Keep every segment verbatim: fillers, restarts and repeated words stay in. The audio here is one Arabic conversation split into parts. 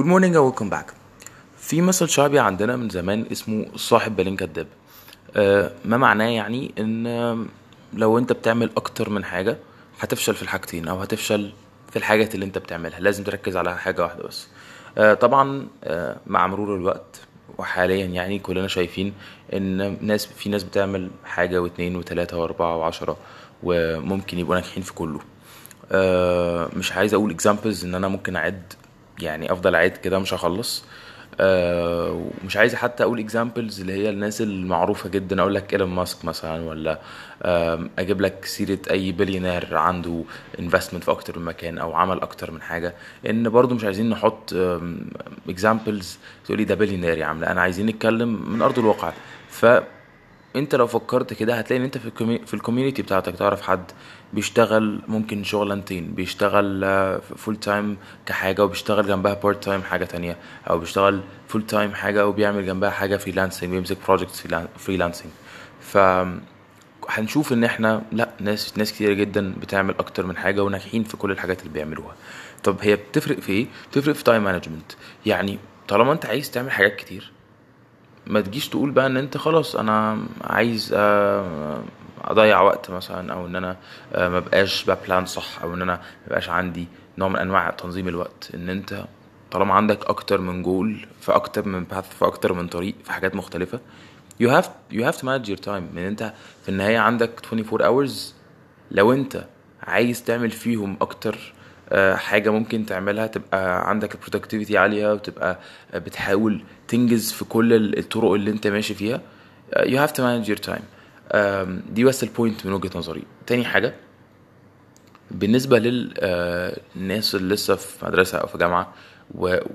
Good morning and welcome back. في مثل شعبي عندنا من زمان اسمه صاحب بالين كداب. آه ما معناه يعني ان لو انت بتعمل اكتر من حاجة هتفشل في الحاجتين او هتفشل في الحاجات اللي انت بتعملها، لازم تركز على حاجة واحدة بس. آه طبعا آه مع مرور الوقت وحاليا يعني كلنا شايفين ان ناس في ناس بتعمل حاجة واثنين وثلاثة واربعة وعشرة وممكن يبقوا ناجحين في كله. آه مش عايز اقول examples ان انا ممكن اعد، يعني افضل عيد كده مش هخلص. أه ومش عايز حتى اقول اكزامبلز اللي هي الناس المعروفة جدا، اقول لك إيلون ماسك مثلا، ولا اجيب لك سيرة اي بليونير عنده انفستمنت في اكتر من مكان او عمل اكتر من حاجة، ان برضو مش عايزين نحط اكزامبلز تقولي ده بليونير يا عم، لا انا عايزين نتكلم من ارض الواقع. فانت لو فكرت كده هتلاقي ان انت في الكوميونيتي بتاعتك تعرف حد بيشتغل ممكن شغلانتين، بيشتغل فول تايم كحاجة وبيشتغل جنبها بارت تايم حاجة تانية، او بيشتغل فول تايم حاجة وبيعمل جنبها حاجة فريلانسنج، بيمسك بروجكتس فريلانسنج. فهنشوف ان احنا لا ناس ناس كتير جدا بتعمل اكتر من حاجة وناجحين في كل الحاجات اللي بيعملوها. طب هي بتفرق في ايه؟ بتفرق في تايم مانجمنت. يعني طالما انت عايز تعمل حاجات كتير ما تجيش تقول بقى ان انت خلاص انا عايز أه اضيع وقت مثلا، او ان انا ما بقاش ببلان صح، او ان انا ما بقاش عندي نوع من انواع تنظيم الوقت. ان انت طالما عندك اكتر من جول في اكتر من باث في اكتر من طريق في حاجات مختلفه، you have you have to manage your time. ان انت في النهايه عندك twenty-four hours، لو انت عايز تعمل فيهم اكتر حاجه ممكن تعملها تبقى عندك productivity عاليه وتبقى بتحاول تنجز في كل الطرق اللي انت ماشي فيها، you have to manage your time. دي بس البوينت من وجهة نظري. تاني حاجة بالنسبة للناس اللي لسه في مدرسة او في جامعة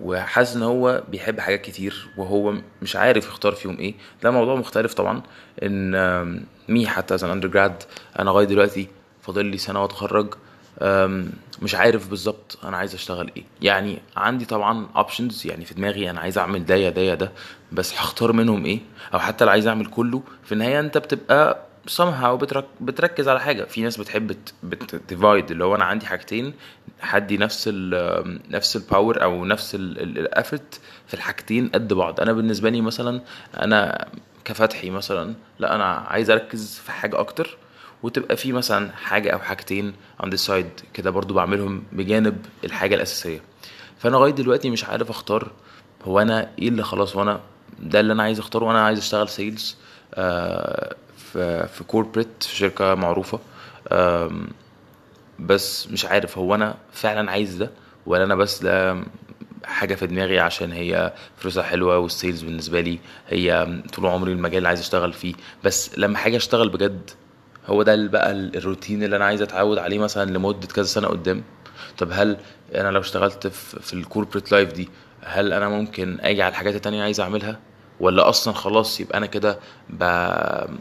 وحاسس ان هو بيحب حاجات كتير وهو مش عارف يختار فيهم ايه، ده موضوع مختلف طبعا. ان مي حتى as an undergrad انا غاية دلوقتي فاضل لي سنة واتخرج، مش عارف بالظبط انا عايز اشتغل ايه. يعني عندي طبعا options، يعني في دماغي انا عايز اعمل ده يا ده يا ده، بس هختار منهم ايه؟ او حتى لو عايز اعمل كله، في النهايه انت بتبقى somehow بترك بتركز على حاجه. في ناس بتحب تديفايد، اللي هو انا عندي حاجتين حدي نفس ال نفس الباور او نفس الافورت في الحاجتين قد بعض. انا بالنسبه لي مثلا انا كفتحي مثلا، لا انا عايز اركز في حاجه اكتر، وتبقى في مثلا حاجة أو حاجتين on the side كده برضو بعملهم بجانب الحاجة الأساسية. فأنا غاية دلوقتي مش عارف أختار هو أنا إيه اللي خلاص، وأنا ده اللي أنا عايز أختاره، وأنا عايز أشتغل سيلز آه في, في كوربريت في شركة معروفة، آه بس مش عارف هو أنا فعلا عايز ده ولا أنا بس ده حاجة في دماغي عشان هي فلوسها حلوة والسيلز بالنسبة لي هي طول عمري المجال اللي عايز أشتغل فيه. بس لما حاجة أشتغل بجد هو ده بقى الروتين اللي انا عايز اتعود عليه مثلا لمده كذا سنه قدام. طب هل انا لو اشتغلت في, في الكوربريت لايف دي، هل انا ممكن اجي على الحاجات التانية عايز اعملها، ولا اصلا خلاص يبقى انا كده ام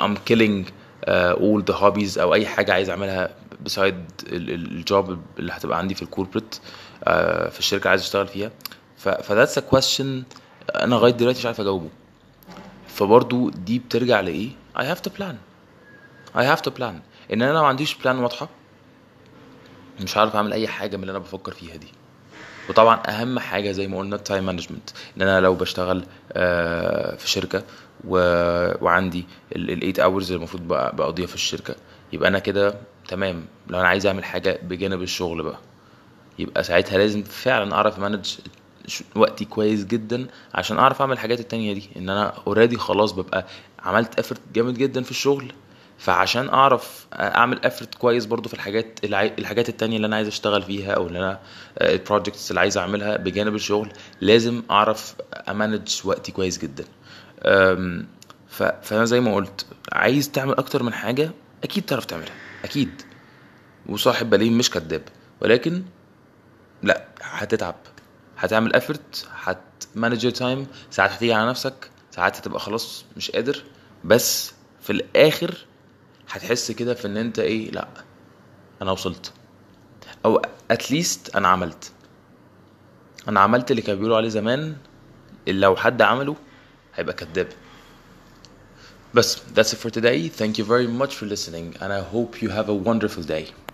ام كيلينج اول ذا هوبيز او اي حاجه عايز اعملها بسايد الجوب اللي هتبقى عندي في الكوربريت uh, في الشركه عايز اشتغل فيها. فذاتس ا كويستشن انا غايه دلوقتي مش عارف اجاوبه. فبرضو دي بترجع لايه؟ I have to plan I have to plan. ان انا ما عنديش بلان واضحة مش عارف اعمل اي حاجة من اللي انا بفكر فيها دي. وطبعا اهم حاجة زي ما قلنا التايم مانجمنت، ان انا لو بشتغل في شركة وعندي ال eight hours اللي المفروض بقضيها في الشركة، يبقى انا كده تمام. لو انا عايز اعمل حاجة بجانب الشغل بقى، يبقى ساعتها لازم فعلا اعرف مانج وقتي كويس جدا عشان اعرف اعمل الحاجات التانية دي. ان انا already خلاص ببقى عملت effort جامد جدا في الشغل، فعشان اعرف اعمل افرت كويس برضو في الحاجات الحاجات التانية اللي انا عايز اشتغل فيها، او اللي انا البروجكتس اللي عايز اعملها بجانب الشغل، لازم اعرف امانج وقتي كويس جدا. فانا زي ما قلت عايز تعمل اكتر من حاجة اكيد تعرف تعملها اكيد، وصاحب بالين مش كداب، ولكن لا هتتعب، هتعمل افرت، هتمانج يور تايم، ساعات هتيجي على نفسك، ساعات هتبقى خلاص مش قادر، بس في الاخر هتحس كده في ان انت ايه، لا انا وصلت، او اتليست انا عملت انا عملت اللي كانوا بيقولوا عليه زمان، اللي لو حد عمله هيبقى كداب. بس that's it for today. Thank you very much for listening and I hope you have a wonderful day.